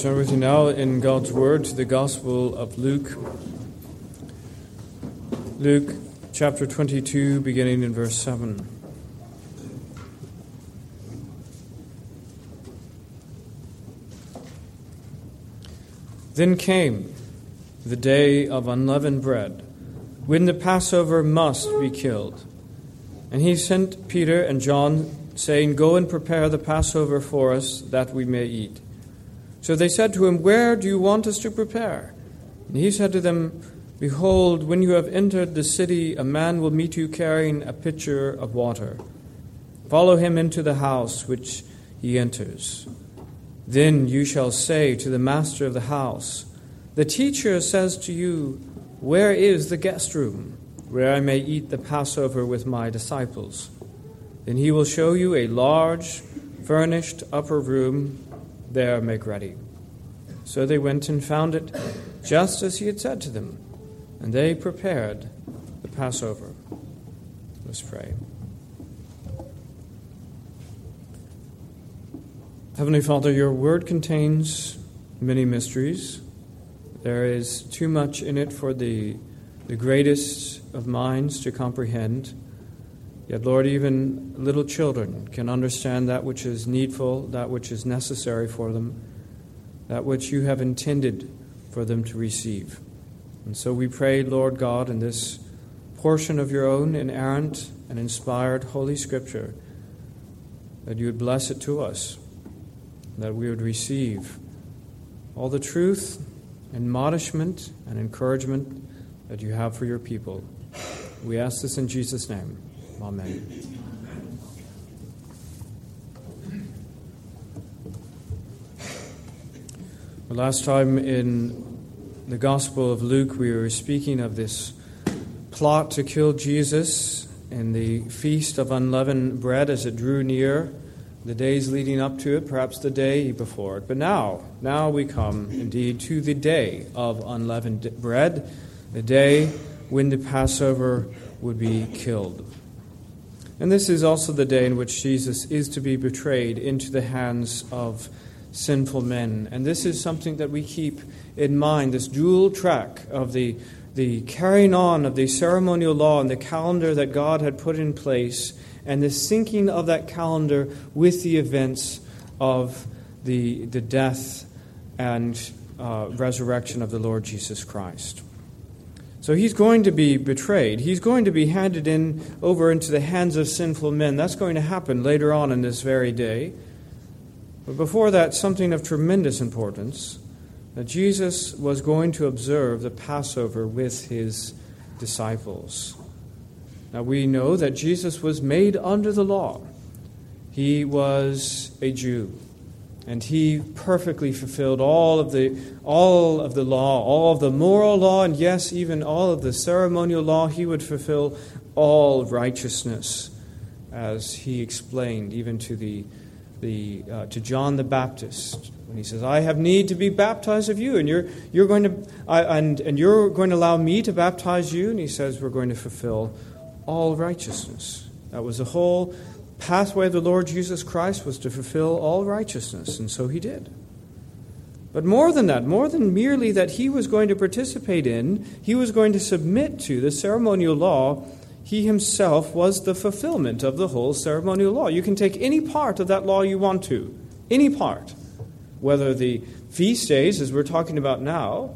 Turn with me now in God's Word to the Gospel of Luke. Luke chapter 22, beginning in verse 7. Then came the day of unleavened bread, when the Passover must be killed. And he sent Peter and John, saying, "Go and prepare the Passover for us, that we may eat." So they said to him, "Where do you want us to prepare?" And he said to them, "Behold, when you have entered the city, a man will meet you carrying a pitcher of water. Follow him into the house which he enters. Then you shall say to the master of the house, 'The teacher says to you, where is the guest room, where I may eat the Passover with my disciples?' Then he will show you a large, furnished upper room. There make ready." So they went and found it, just as he had said to them, and they prepared the Passover. Let's pray. Heavenly Father, your word contains many mysteries. There is too much in it for the greatest of minds to comprehend. Yet, Lord, even little children can understand that which is needful, that which is necessary for them, that which you have intended for them to receive. And so we pray, Lord God, in this portion of your own inerrant and inspired Holy Scripture, that you would bless it to us, that we would receive all the truth, admonishment, and encouragement that you have for your people. We ask this in Jesus' name. Amen. The last time in the Gospel of Luke, we were speaking of this plot to kill Jesus and the Feast of Unleavened Bread as it drew near, the days leading up to it, perhaps the day before it. But now we come indeed to the day of unleavened bread, the day when the Passover would be killed. And this is also the day in which Jesus is to be betrayed into the hands of sinful men. And this is something that we keep in mind, this dual track of the carrying on of the ceremonial law and the calendar that God had put in place, and the syncing of that calendar with the events of the death and resurrection of the Lord Jesus Christ. So he's going to be betrayed. He's going to be handed over into the hands of sinful men. That's going to happen later on in this very day. But before that, something of tremendous importance, that Jesus was going to observe the Passover with his disciples. Now we know that Jesus was made under the law. He was a Jew. And he perfectly fulfilled all of the law, all of the moral law, and yes, even all of the ceremonial law. He would fulfill all righteousness, as he explained even to to John the Baptist when he says, "I have need to be baptized of you, and you're going to allow me to baptize you." And he says, "We're going to fulfill all righteousness." That was the whole pathway of the Lord Jesus Christ, was to fulfill all righteousness, and so he did. But more than that, more than merely that he was going to participate in, he was going to submit to the ceremonial law, he himself was the fulfillment of the whole ceremonial law. You can take any part of that law you want to, any part, whether the feast days, as we're talking about now,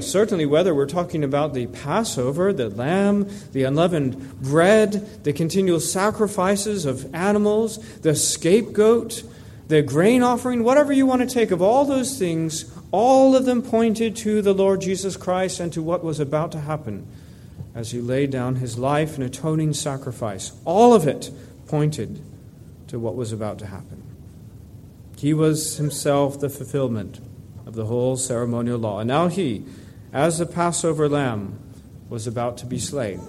certainly whether we're talking about the Passover, the lamb, the unleavened bread, the continual sacrifices of animals, the scapegoat, the grain offering, whatever you want to take of all those things, all of them pointed to the Lord Jesus Christ and to what was about to happen as he laid down his life in atoning sacrifice. All of it pointed to what was about to happen. He was himself the fulfillment of the whole ceremonial law. And now he, as the Passover lamb, was about to be slain.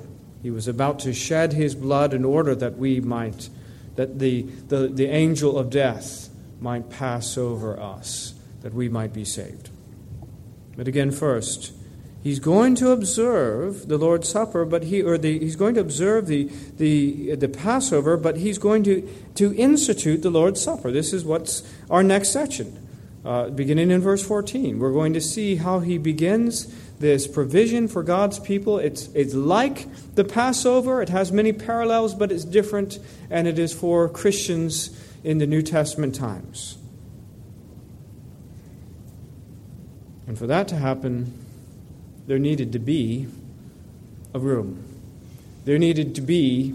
He was about to shed his blood in order that the angel of death might pass over us, that we might be saved. But again, first, he's going to observe the Lord's Supper, he's going to observe the Passover, but he's going to institute the Lord's Supper. This is what's our next section. Beginning in verse 14, we're going to see how he begins this provision for God's people. It's like the Passover. It has many parallels, but it's different, and it is for Christians in the New Testament times. And for that to happen, there needed to be a room. There needed to be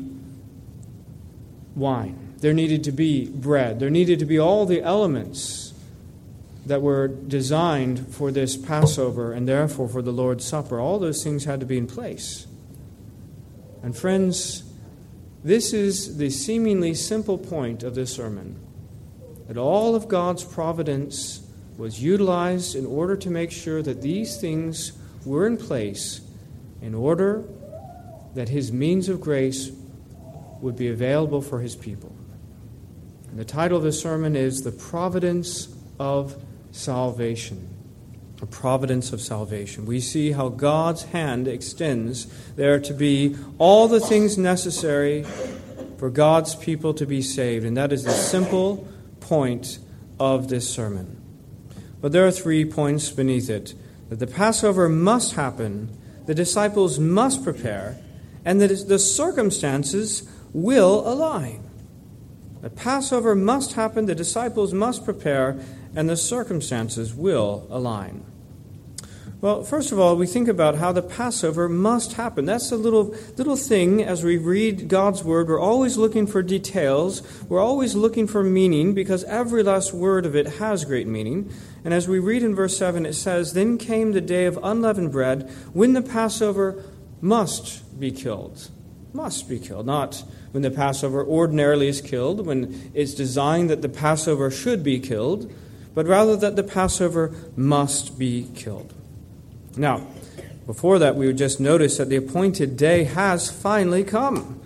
wine. There needed to be bread. There needed to be all the elements that were designed for this Passover and therefore for the Lord's Supper. All those things had to be in place. And friends, this is the seemingly simple point of this sermon, that all of God's providence was utilized in order to make sure that these things were in place in order that his means of grace would be available for his people. And the title of this sermon is The Providence of Salvation. A providence of salvation. We see how God's hand extends there to be all the things necessary for God's people to be saved. And that is the simple point of this sermon. But there are 3 points beneath it. That the Passover must happen, the disciples must prepare, and that the circumstances will align. The Passover must happen, the disciples must prepare, and the circumstances will align. Well, first of all, we think about how the Passover must happen. That's a little thing as we read God's Word. We're always looking for details. We're always looking for meaning, because every last word of it has great meaning. And as we read in verse 7, it says, "Then came the day of unleavened bread, when the Passover must be killed." Must be killed, not when the Passover ordinarily is killed, when it's designed that the Passover should be killed, but rather that the Passover must be killed. Now, before that, we would just notice that the appointed day has finally come.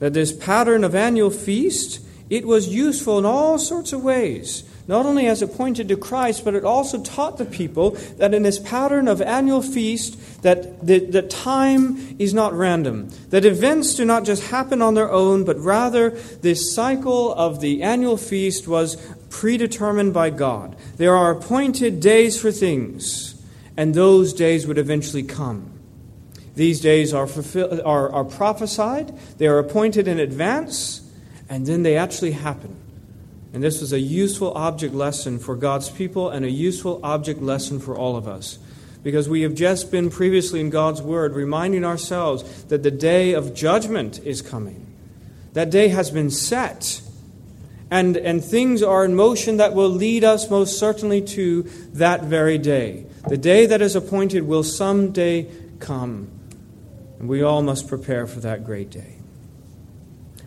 That this pattern of annual feast, it was useful in all sorts of ways. Not only as it pointed to Christ, but it also taught the people that in this pattern of annual feast, that the time is not random. That events do not just happen on their own, but rather this cycle of the annual feast was predetermined by God. There are appointed days for things, and those days would eventually come. These days are prophesied, they are appointed in advance, and then they actually happen. And this was a useful object lesson for God's people and a useful object lesson for all of us. Because we have just been previously in God's Word reminding ourselves that the day of judgment is coming. That day has been set. And things are in motion that will lead us most certainly to that very day. The day that is appointed will someday come. And we all must prepare for that great day.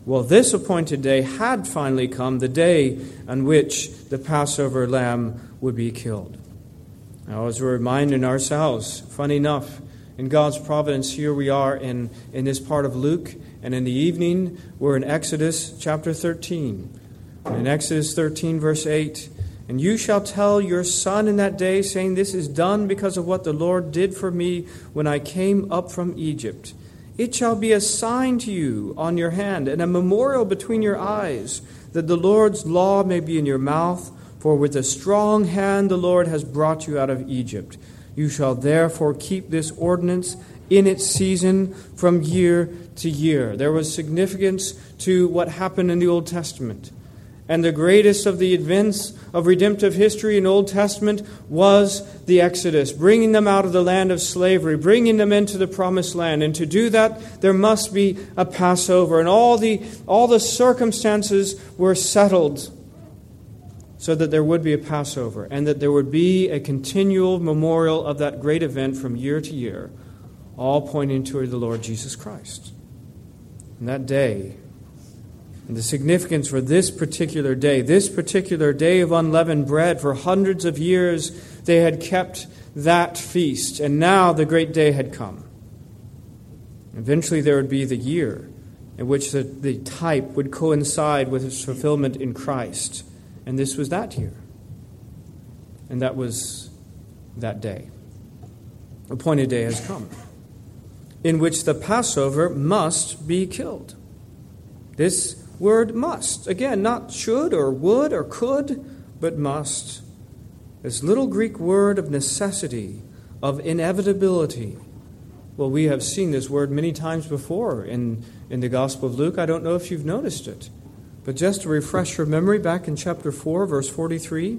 Well, this appointed day had finally come, the day on which the Passover lamb would be killed. Now, as we're reminding ourselves, funny enough, in God's providence, here we are in this part of Luke, and in the evening, we're in Exodus chapter 13. In Exodus 13, verse 8, "And you shall tell your son in that day, saying, this is done because of what the Lord did for me when I came up from Egypt. It shall be a sign to you on your hand and a memorial between your eyes, that the Lord's law may be in your mouth. For with a strong hand the Lord has brought you out of Egypt. You shall therefore keep this ordinance in its season from year to year." There was significance to what happened in the Old Testament. And the greatest of the events of redemptive history in Old Testament was the Exodus, bringing them out of the land of slavery, bringing them into the promised land. And to do that, there must be a Passover. And all the circumstances were settled so that there would be a Passover and that there would be a continual memorial of that great event from year to year, all pointing to the Lord Jesus Christ. And that day, and the significance for this particular day of unleavened bread, for hundreds of years they had kept that feast, and now the great day had come. Eventually there would be the year in which the type would coincide with its fulfillment in Christ, and this was that year, and that was that day. The appointed day has come, in which the Passover must be killed. This word must. Again, not should or would or could, but must. This little Greek word of necessity, of inevitability. Well, we have seen this word many times before in the Gospel of Luke. I don't know if you've noticed it. But just to refresh your memory, back in chapter 4, verse 43,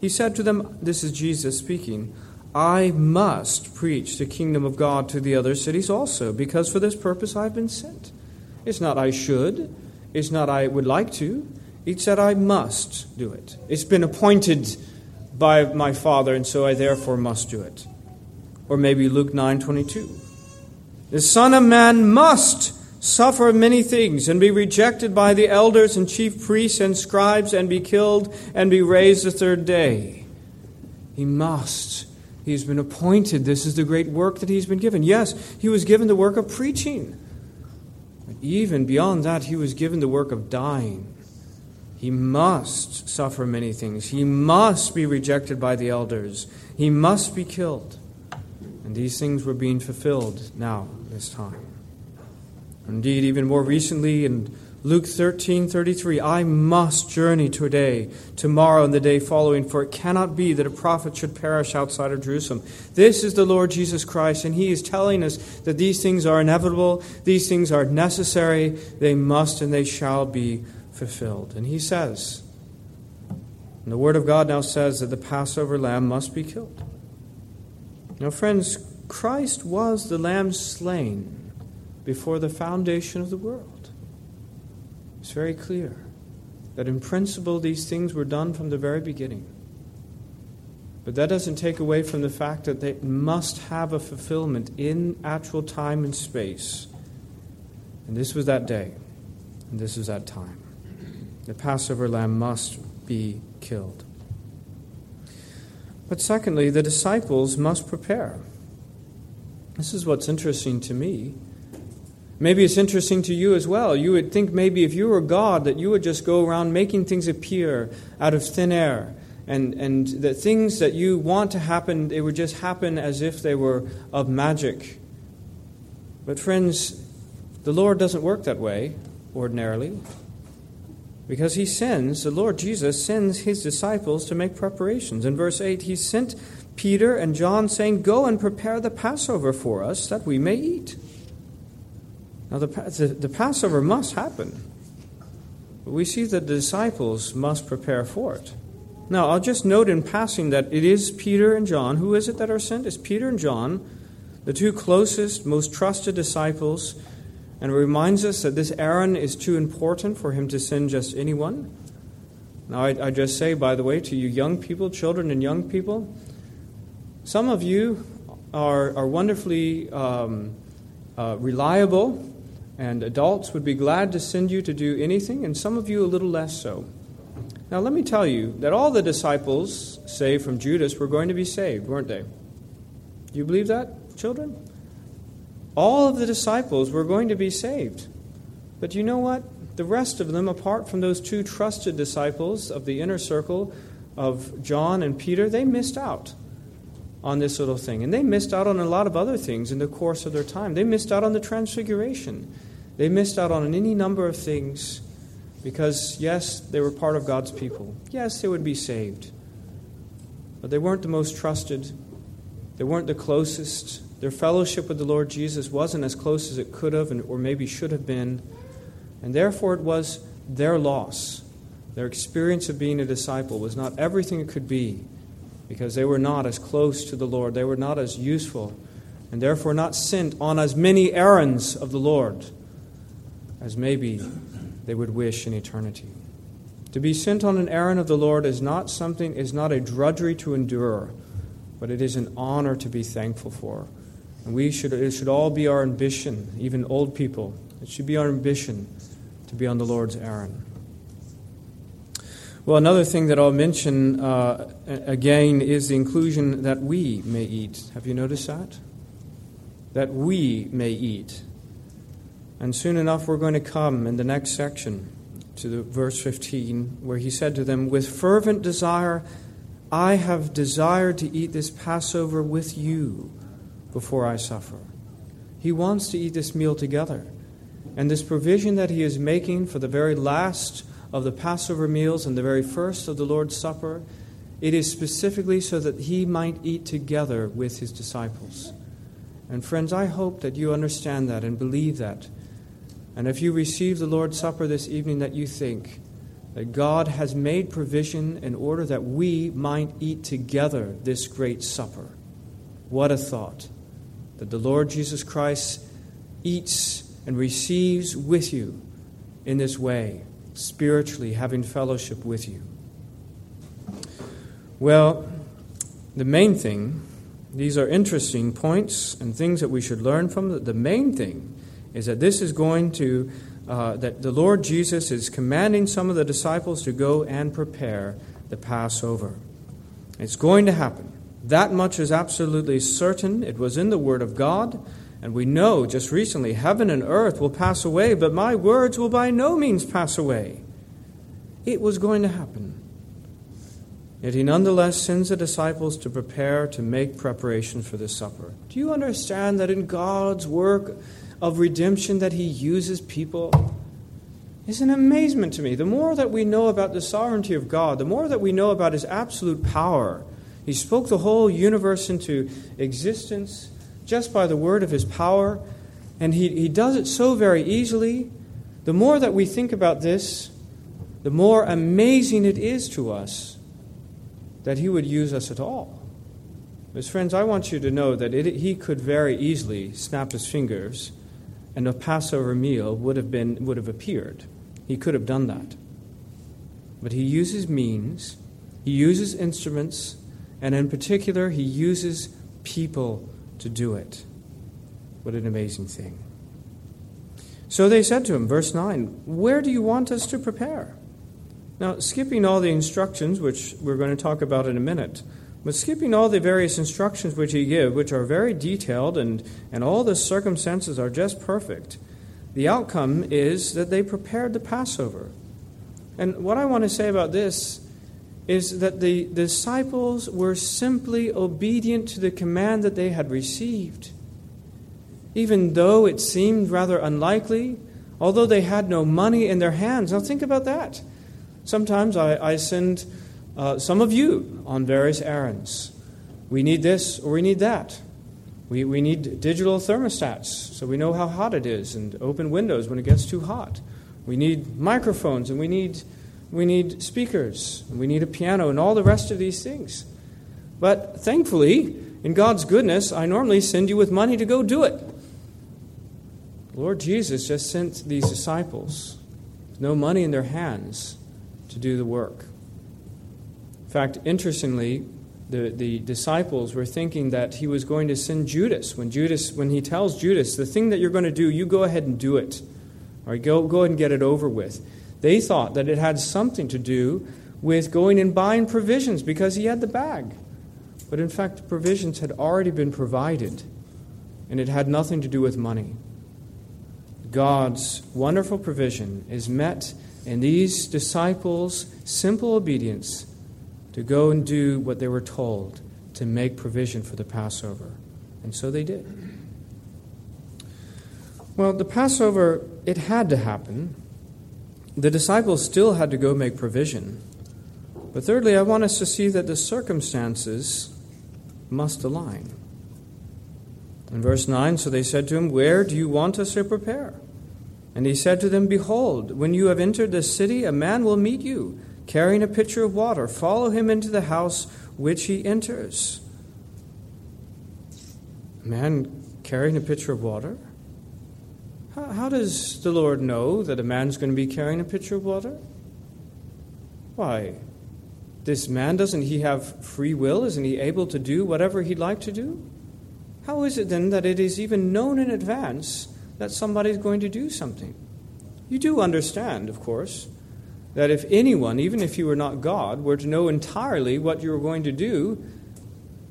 he said to them, this is Jesus speaking, I must preach the kingdom of God to the other cities also, because for this purpose I've been sent. It's not I should. It's not I would like to. It said I must do it. It's been appointed by my Father, and so I therefore must do it. Or maybe Luke 9:22. The Son of Man must suffer many things and be rejected by the elders and chief priests and scribes and be killed and be raised the third day. He must. He's been appointed. This is the great work that he's been given. Yes, he was given the work of preaching. But even beyond that, he was given the work of dying. He must suffer many things. He must be rejected by the elders. He must be killed. And these things were being fulfilled now, this time. Indeed, even more recently in Luke 13:33, I must journey today, tomorrow, and the day following, for it cannot be that a prophet should perish outside of Jerusalem. This is the Lord Jesus Christ, and he is telling us that these things are inevitable, these things are necessary, they must and they shall be fulfilled. And he says, and the Word of God now says that the Passover lamb must be killed. Now, friends, Christ was the lamb slain before the foundation of the world. It's very clear that in principle these things were done from the very beginning. But that doesn't take away from the fact that they must have a fulfillment in actual time and space. And this was that day, and this was that time. The Passover lamb must be killed. But secondly, the disciples must prepare. This is what's interesting to me. Maybe it's interesting to you as well. You would think maybe if you were God that you would just go around making things appear out of thin air. And the things that you want to happen, they would just happen as if they were of magic. But friends, the Lord doesn't work that way ordinarily. Because he sends, the Lord Jesus sends his disciples to make preparations. In verse 8, he sent Peter and John saying, go and prepare the Passover for us that we may eat. Now, the Passover must happen. But we see that the disciples must prepare for it. Now, I'll just note in passing that it is Peter and John. Who is it that are sent? It's Peter and John, the two closest, most trusted disciples. And it reminds us that this Aaron is too important for him to send just anyone. Now, I just say, by the way, to you young people, children and young people, some of you are wonderfully reliable. And adults would be glad to send you to do anything, and some of you a little less so. Now, let me tell you that all the disciples, save from Judas, were going to be saved, weren't they? Do you believe that, children? All of the disciples were going to be saved. But you know what? The rest of them, apart from those two trusted disciples of the inner circle of John and Peter, they missed out on this little thing. And they missed out on a lot of other things in the course of their time. They missed out on the transfiguration. They missed out on any number of things because, yes, they were part of God's people. Yes, they would be saved. But they weren't the most trusted. They weren't the closest. Their fellowship with the Lord Jesus wasn't as close as it could have or maybe should have been. And therefore it was their loss. Their experience of being a disciple was not everything it could be, because they were not as close to the Lord. They were not as useful, and therefore not sent on as many errands of the Lord as maybe they would wish in eternity. To be sent on an errand of the Lord is not a drudgery to endure, but it is an honor to be thankful for. And it should all be our ambition, even old people. It should be our ambition to be on the Lord's errand. Well, another thing that I'll mention again is the inclusion that we may eat. Have you noticed that? That we may eat. And soon enough we're going to come in the next section to the verse 15 where he said to them, with fervent desire I have desired to eat this Passover with you before I suffer. He wants to eat this meal together. And this provision that he is making for the very last of the Passover meals and the very first of the Lord's Supper It is specifically so that he might eat together with his disciples. And friends, I hope that you understand that and believe that. And if you receive the Lord's Supper this evening, that you think that God has made provision in order that we might eat together this great supper. What a thought, that the Lord Jesus Christ eats and receives with you in this way, spiritually having fellowship with you. Well, the main thing, these are interesting points and things that we should learn from. The main thing is that this is going to, that the Lord Jesus is commanding some of the disciples to go and prepare the Passover. It's going to happen. That much is absolutely certain. It was in the Word of God. And we know just recently, heaven and earth will pass away, but my words will by no means pass away. It was going to happen. Yet he nonetheless sends the disciples to prepare, to make preparations for this supper. Do you understand that in God's work of redemption that he uses people? It's an amazement to me. The more that we know about the sovereignty of God, the more that we know about his absolute power. He spoke the whole universe into existence just by the word of his power, and he does it so very easily. The more that we think about this, the more amazing it is to us that he would use us at all. Because friends, I want you to know that he could very easily snap his fingers and a Passover meal would have appeared. He could have done that. But he uses means, he uses instruments, and in particular, he uses people to do it. What an amazing thing. So they said to him, verse 9, "Where do you want us to prepare?" Now, skipping all the instructions, which we're going to talk about in a minute, but skipping all the various instructions which he gives, which are very detailed, and all the circumstances are just perfect, the outcome is that they prepared the Passover. And what I want to say about this is that the disciples were simply obedient to the command that they had received. Even though it seemed rather unlikely, although they had no money in their hands. Now think about that. Sometimes I send some of you on various errands. We need this or we need that. We need digital thermostats so we know how hot it is and open windows when it gets too hot. We need microphones and we need speakers, and we need a piano, and all the rest of these things. But thankfully, in God's goodness, I normally send you with money to go do it. Lord Jesus just sent these disciples, with no money in their hands, to do the work. In fact, interestingly, the disciples were thinking that he was going to send Judas. When he tells Judas, the thing that you're going to do, you go ahead and do it. All right, go ahead and get it over with. They thought that it had something to do with going and buying provisions because he had the bag. But in fact, the provisions had already been provided, and it had nothing to do with money. God's wonderful provision is met in these disciples' simple obedience to go and do what they were told, to make provision for the Passover. And so they did. Well, the Passover, it had to happen. The disciples still had to go make provision. But thirdly, I want us to see that the circumstances must align. In verse 9, so they said to him, "Where do you want us to prepare?" And he said to them, "Behold, when you have entered the city, a man will meet you, carrying a pitcher of water. Follow him into the house which he enters." A man carrying a pitcher of water? How does the Lord know that a man's going to be carrying a pitcher of water? Why, this man, doesn't he have free will? Isn't he able to do whatever he'd like to do? How is it then that it is even known in advance that somebody's going to do something? You do understand, of course, that if anyone, even if you were not God, were to know entirely what you were going to do,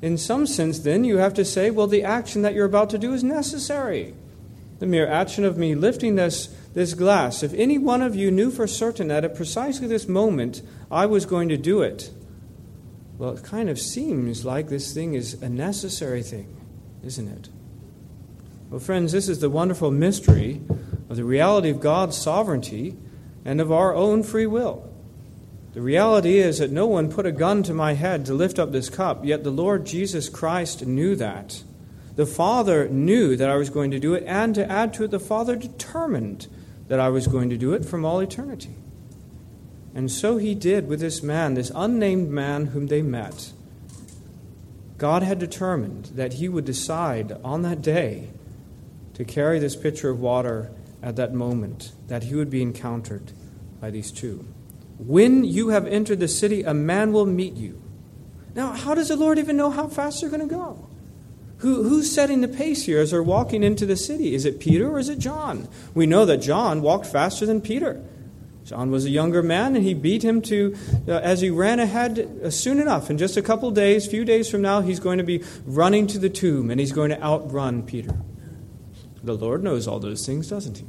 in some sense then you have to say, well, the action that you're about to do is necessary. The mere action of me lifting this glass, if any one of you knew for certain that at precisely this moment I was going to do it, well, it kind of seems like this thing is a necessary thing, isn't it? Well, friends, this is the wonderful mystery of the reality of God's sovereignty and of our own free will. The reality is that no one put a gun to my head to lift up this cup, yet the Lord Jesus Christ knew that. The Father knew that I was going to do it, and to add to it, the Father determined that I was going to do it from all eternity. And so he did with this man, this unnamed man whom they met. God had determined that he would decide on that day to carry this pitcher of water at that moment, that he would be encountered by these two. When you have entered the city, a man will meet you. Now, how does the Lord even know how fast they're going to go? Who's setting the pace here as they're walking into the city? Is it Peter or is it John? We know that John walked faster than Peter. John was a younger man, and he beat him to as he ran ahead soon enough. In just a couple days, few days from now, he's going to be running to the tomb, and he's going to outrun Peter. The Lord knows all those things, doesn't he?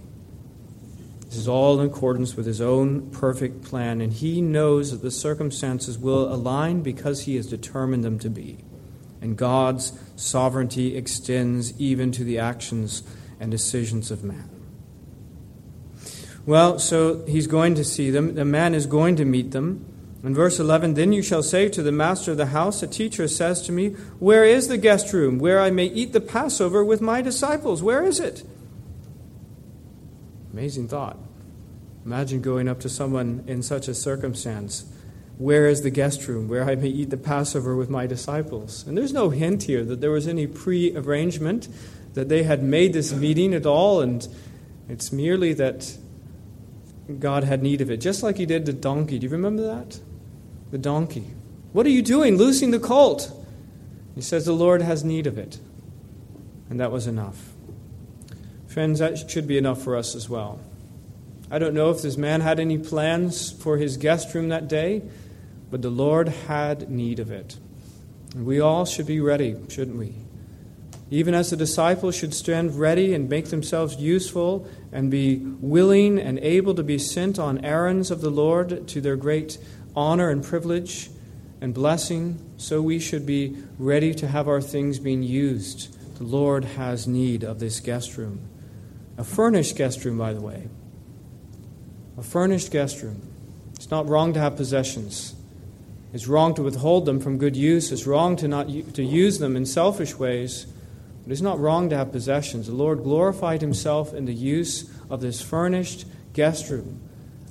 This is all in accordance with his own perfect plan, and he knows that the circumstances will align because he has determined them to be. And God's sovereignty extends even to the actions and decisions of man. Well, so he's going to see them. The man is going to meet them. In verse 11, then you shall say to the master of the house, a teacher says to me, where is the guest room where I may eat the Passover with my disciples? Where is it? Amazing thought. Imagine going up to someone in such a circumstance. Where is the guest room where I may eat the Passover with my disciples? And there's no hint here that there was any pre-arrangement, that they had made this meeting at all, and it's merely that God had need of it, just like he did the donkey. Do you remember that? The donkey. What are you doing, loosing the colt? He says the Lord has need of it. And that was enough. Friends, that should be enough for us as well. I don't know if this man had any plans for his guest room that day, but the Lord had need of it. And we all should be ready, shouldn't we? Even as the disciples should stand ready and make themselves useful and be willing and able to be sent on errands of the Lord to their great honor and privilege and blessing, so we should be ready to have our things being used. The Lord has need of this guest room. A furnished guest room, by the way. A furnished guest room. It's not wrong to have possessions. It's wrong to withhold them from good use. It's wrong to not to use them in selfish ways. But it's not wrong to have possessions. The Lord glorified himself in the use of this furnished guest room,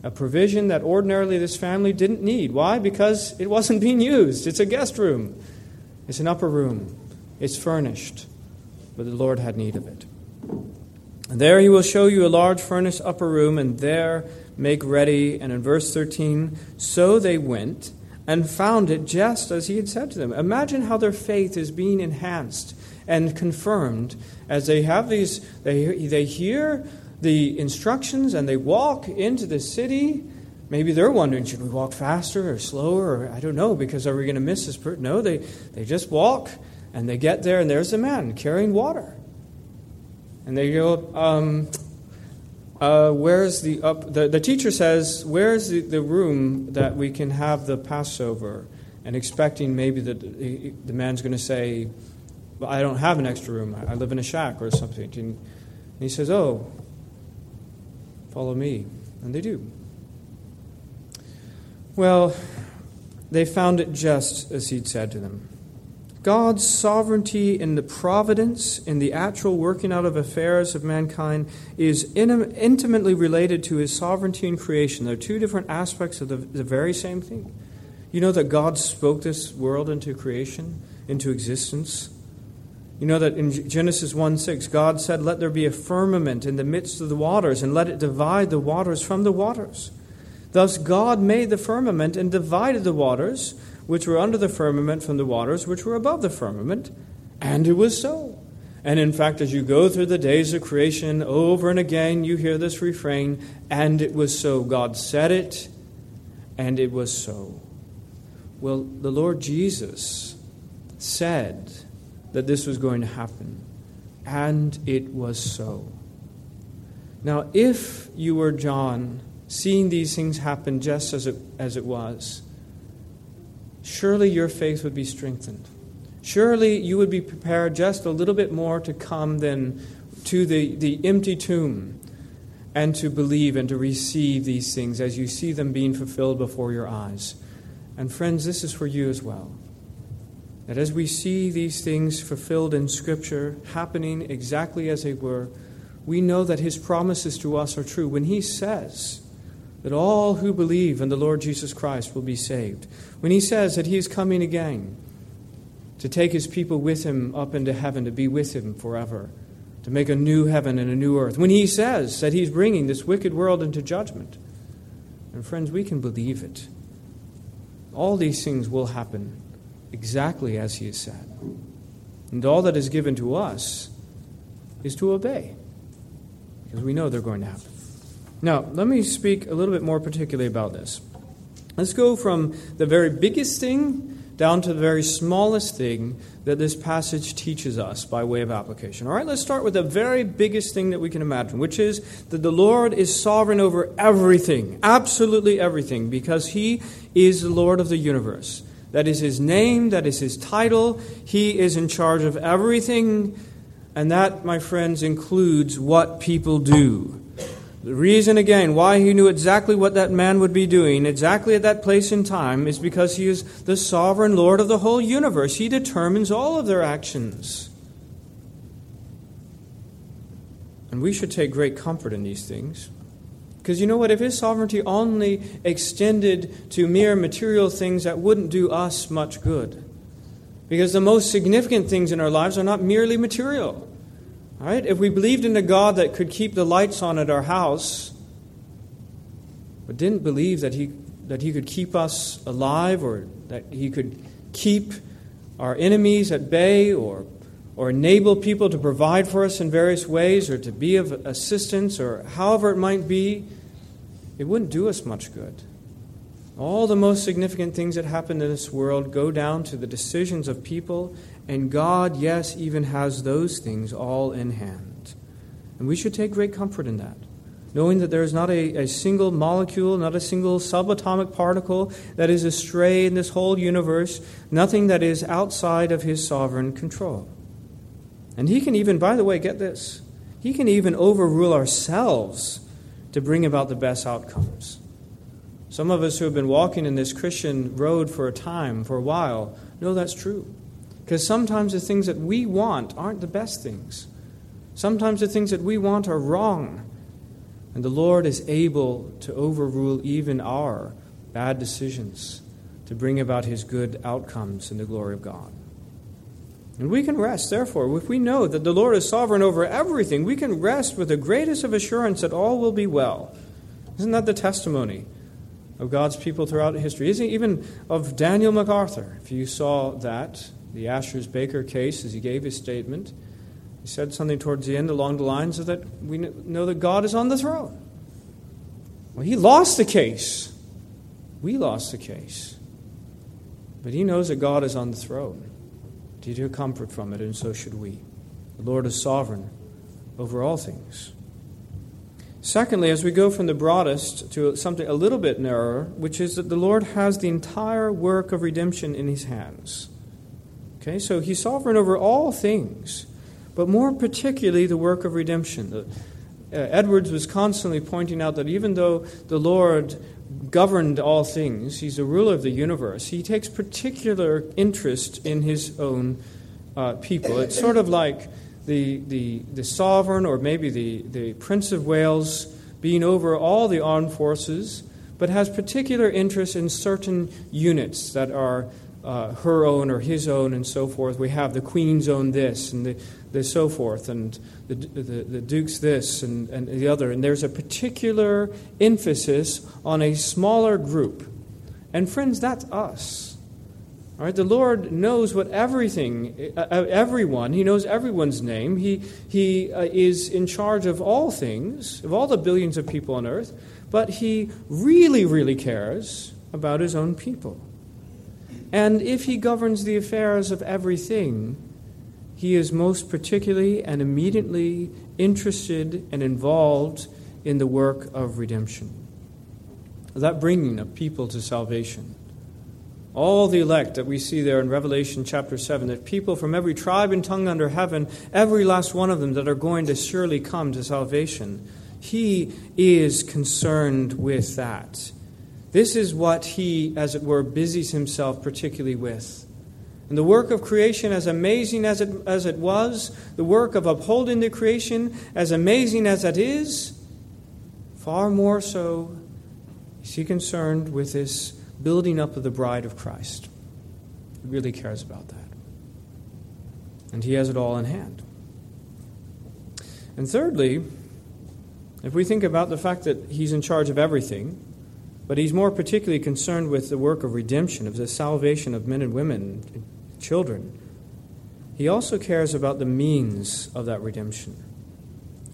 a provision that ordinarily this family didn't need. Why? Because it wasn't being used. It's a guest room. It's an upper room. It's furnished. But the Lord had need of it. And there he will show you a large furnished upper room, and there make ready. And in verse 13, so they went and found it just as he had said to them. Imagine how their faith is being enhanced and confirmed as they have these, they hear the instructions and they walk into the city. Maybe they're wondering, should we walk faster or slower? Or I don't know, because are we going to miss this person? No, they just walk, and they get there, and there's the man carrying water. And they go, where's the teacher says, where's the room that we can have the Passover? And expecting maybe that the man's going to say, well, I don't have an extra room. I live in a shack or something. And he says, oh, follow me. And they do. Well, they found it just as he'd said to them. God's sovereignty in the providence, in the actual working out of affairs of mankind, is intimately related to his sovereignty in creation. They're two different aspects of the very same thing. You know that God spoke this world into creation, into existence. You know that in Genesis 1:6, God said, let there be a firmament in the midst of the waters, and let it divide the waters from the waters. Thus God made the firmament and divided the waters which were under the firmament from the waters which were above the firmament, and it was so. And in fact, as you go through the days of creation, over and again, you hear this refrain, and it was so. God said it, and it was so. Well, the Lord Jesus said that this was going to happen, and it was so. Now, if you were John, seeing these things happen just as it was, surely your faith would be strengthened. Surely you would be prepared just a little bit more to come than to the empty tomb and to believe and to receive these things as you see them being fulfilled before your eyes. And friends, this is for you as well. That as we see these things fulfilled in Scripture, happening exactly as they were, we know that His promises to us are true. When He says that all who believe in the Lord Jesus Christ will be saved, when He says that He is coming again to take His people with Him up into heaven, to be with Him forever, to make a new heaven and a new earth, when He says that He's bringing this wicked world into judgment, and friends, we can believe it. All these things will happen exactly as He has said. And all that is given to us is to obey, because we know they're going to happen. Now, let me speak a little bit more particularly about this. Let's go from the very biggest thing down to the very smallest thing that this passage teaches us by way of application. All right, let's start with the very biggest thing that we can imagine, which is that the Lord is sovereign over everything, absolutely everything, because He is the Lord of the universe. That is His name, that is His title. He is in charge of everything, and that, my friends, includes what people do. The reason, again, why He knew exactly what that man would be doing, exactly at that place in time, is because He is the sovereign Lord of the whole universe. He determines all of their actions. And we should take great comfort in these things. Because you know what? If His sovereignty only extended to mere material things, that wouldn't do us much good. Because the most significant things in our lives are not merely material. All right? If we believed in a God that could keep the lights on at our house, but didn't believe that he could keep us alive, or that He could keep our enemies at bay, or enable people to provide for us in various ways, or to be of assistance, or however it might be, it wouldn't do us much good. All the most significant things that happen in this world go down to the decisions of people, and God, yes, even has those things all in hand. And we should take great comfort in that, knowing that there is not a single molecule, not a single subatomic particle that is astray in this whole universe, nothing that is outside of His sovereign control. And He can even, by the way, get this, He can even overrule ourselves to bring about the best outcomes. Some of us who have been walking in this Christian road for a while, know that's true. Because sometimes the things that we want aren't the best things. Sometimes the things that we want are wrong. And the Lord is able to overrule even our bad decisions to bring about His good outcomes in the glory of God. And we can rest, therefore, if we know that the Lord is sovereign over everything, we can rest with the greatest of assurance that all will be well. Isn't that the testimony of God's people throughout history? Isn't it even of Daniel MacArthur? If you saw that, the Asher's Baker case, as he gave his statement, he said something towards the end along the lines of that we know that God is on the throne. Well, he lost the case. We lost the case. But he knows that God is on the throne. He took comfort from it, and so should we. The Lord is sovereign over all things. Secondly, as we go from the broadest to something a little bit narrower, which is that the Lord has the entire work of redemption in His hands. Okay, so He's sovereign over all things, but more particularly the work of redemption. Edwards was constantly pointing out that even though the Lord governed all things, He's the ruler of the universe, He takes particular interest in His own people. It's sort of like the sovereign, or maybe the Prince of Wales, being over all the armed forces, but has particular interest in certain units that are her own or his own, and so forth. We have the Queen's own this, and the so forth, and the Duke's this, and the other. And there's a particular emphasis on a smaller group. And friends, that's us. All right? The Lord knows what everyone. He knows everyone's name. He is in charge of all things, of all the billions of people on earth. But He really, really cares about His own people. And if He governs the affairs of everything, He is most particularly and immediately interested and involved in the work of redemption, that bringing of people to salvation. All the elect that we see there in Revelation chapter 7, that people from every tribe and tongue under heaven, every last one of them that are going to surely come to salvation. He is concerned with that. This is what he, as it were, busies himself particularly with. And the work of creation, as amazing as it was, the work of upholding the creation, as amazing as it is, far more so is he concerned with this building up of the bride of Christ. He really cares about that. And he has it all in hand. And thirdly, if we think about the fact that he's in charge of everything, but he's more particularly concerned with the work of redemption, of the salvation of men and women, and children. He also cares about the means of that redemption.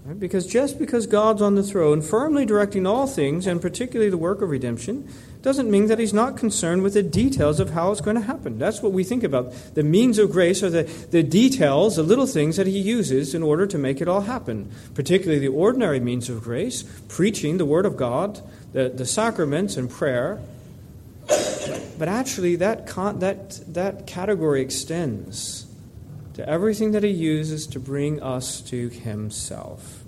Right? Because just because God's on the throne, firmly directing all things, and particularly the work of redemption, doesn't mean that he's not concerned with the details of how it's going to happen. That's what we think about. The means of grace are the details, the little things that he uses in order to make it all happen. Particularly the ordinary means of grace, preaching the Word of God, the sacraments and prayer, but actually that category extends to everything that he uses to bring us to himself.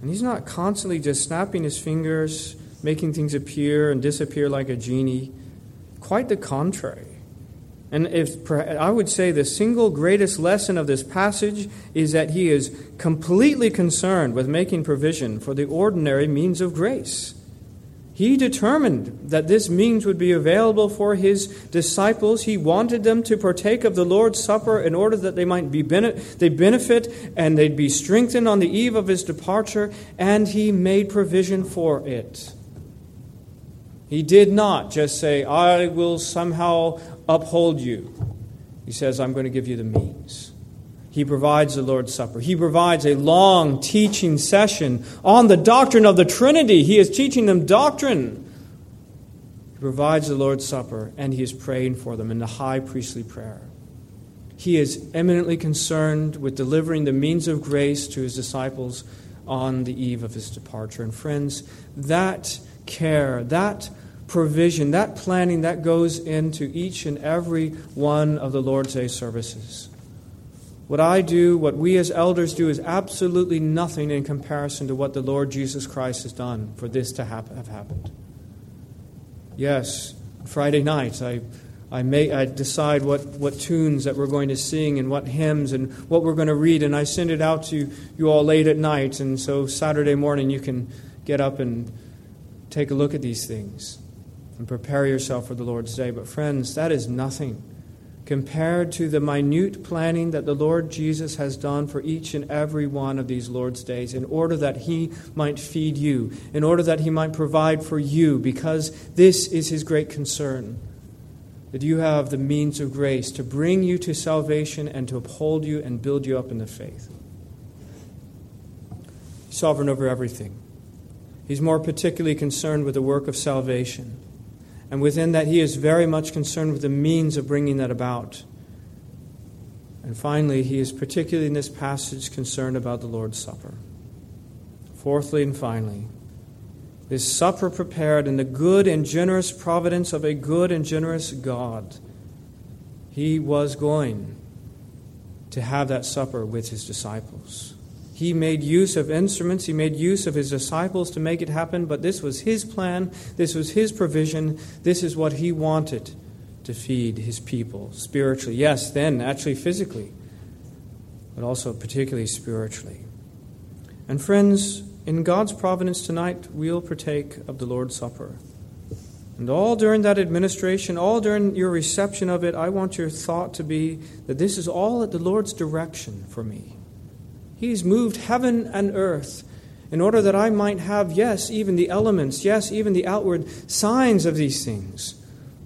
And he's not constantly just snapping his fingers, making things appear and disappear like a genie. Quite the contrary. And I would say the single greatest lesson of this passage is that he is completely concerned with making provision for the ordinary means of grace. He determined that this means would be available for his disciples. He wanted them to partake of the Lord's Supper in order that they might benefit and they'd be strengthened on the eve of his departure, and he made provision for it. He did not just say, I will somehow uphold you. He says, I'm going to give you the means. He provides the Lord's Supper. He provides a long teaching session on the doctrine of the Trinity. He is teaching them doctrine. He provides the Lord's Supper, and he is praying for them in the high priestly prayer. He is eminently concerned with delivering the means of grace to his disciples on the eve of his departure. And friends, that care, that provision, that planning that goes into each and every one of the Lord's Day services. What I do, what we as elders do, is absolutely nothing in comparison to what the Lord Jesus Christ has done for this to have happened. Yes, Friday night I decide what tunes that we're going to sing and what hymns and what we're going to read, and I send it out to you all late at night, and so Saturday morning you can get up and take a look at these things and prepare yourself for the Lord's Day. But friends, that is nothing compared to the minute planning that the Lord Jesus has done for each and every one of these Lord's Days in order that he might feed you, in order that he might provide for you, because this is his great concern, that you have the means of grace to bring you to salvation and to uphold you and build you up in the faith. Sovereign over everything. He's more particularly concerned with the work of salvation. And within that, he is very much concerned with the means of bringing that about. And finally, he is particularly in this passage concerned about the Lord's Supper. Fourthly and finally, this supper prepared in the good and generous providence of a good and generous God. He was going to have that supper with his disciples. He made use of instruments. He made use of his disciples to make it happen. But this was his plan. This was his provision. This is what he wanted to feed his people spiritually. Yes, then actually physically, but also particularly spiritually. And friends, in God's providence tonight, we'll partake of the Lord's Supper. And all during that administration, all during your reception of it, I want your thought to be that this is all at the Lord's direction for me. He's moved heaven and earth in order that I might have, yes, even the elements, yes, even the outward signs of these things,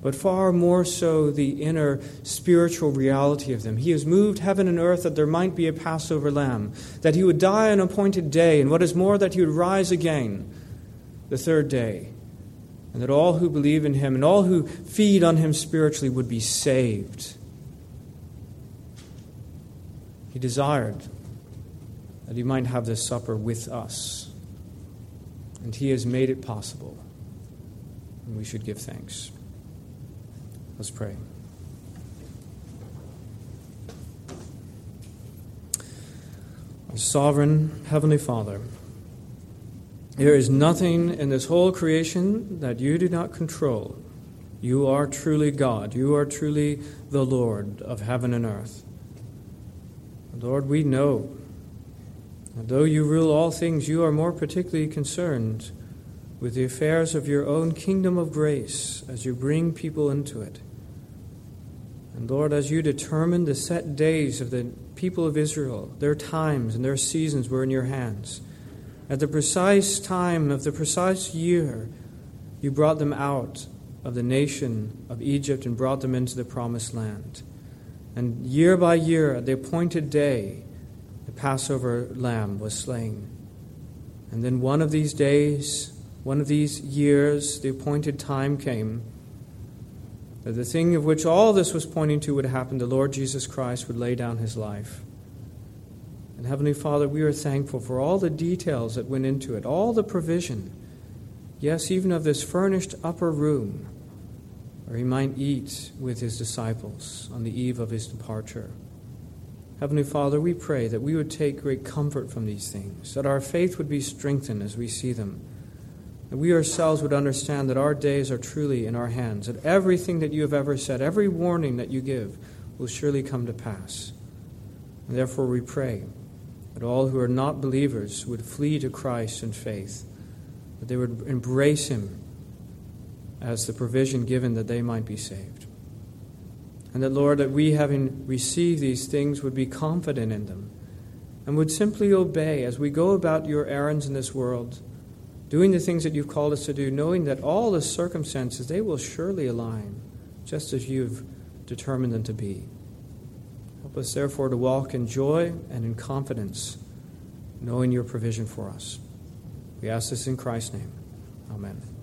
but far more so the inner spiritual reality of them. He has moved heaven and earth that there might be a Passover lamb, that he would die on an appointed day, and what is more, that he would rise again the third day, and that all who believe in him and all who feed on him spiritually would be saved. He desired that he might have this supper with us. And he has made it possible. And we should give thanks. Let's pray. Sovereign Heavenly Father, There is nothing in this whole creation that you do not control. You are truly God. You are truly the Lord of heaven and earth. Lord, we know that though you rule all things, you are more particularly concerned with the affairs of your own kingdom of grace as you bring people into it. And Lord, as you determine the set days of the people of Israel, their times and their seasons were in your hands. At the precise time of the precise year, you brought them out of the nation of Egypt and brought them into the promised land. And year by year, at the appointed day, the Passover lamb was slain. And then one of these days, one of these years, the appointed time came that the thing of which all this was pointing to would happen. The Lord Jesus Christ would lay down his life. And Heavenly Father, we are thankful for all the details that went into it, all the provision, yes, even of this furnished upper room where he might eat with his disciples on the eve of his departure. Heavenly Father, we pray that we would take great comfort from these things, that our faith would be strengthened as we see them, that we ourselves would understand that our days are truly in our hands, that everything that you have ever said, every warning that you give, will surely come to pass. And therefore we pray that all who are not believers would flee to Christ in faith, that they would embrace him as the provision given that they might be saved. And that, Lord, that we, having received these things, would be confident in them and would simply obey as we go about your errands in this world, doing the things that you've called us to do, knowing that all the circumstances, they will surely align just as you've determined them to be. Help us, therefore, to walk in joy and in confidence, knowing your provision for us. We ask this in Christ's name. Amen.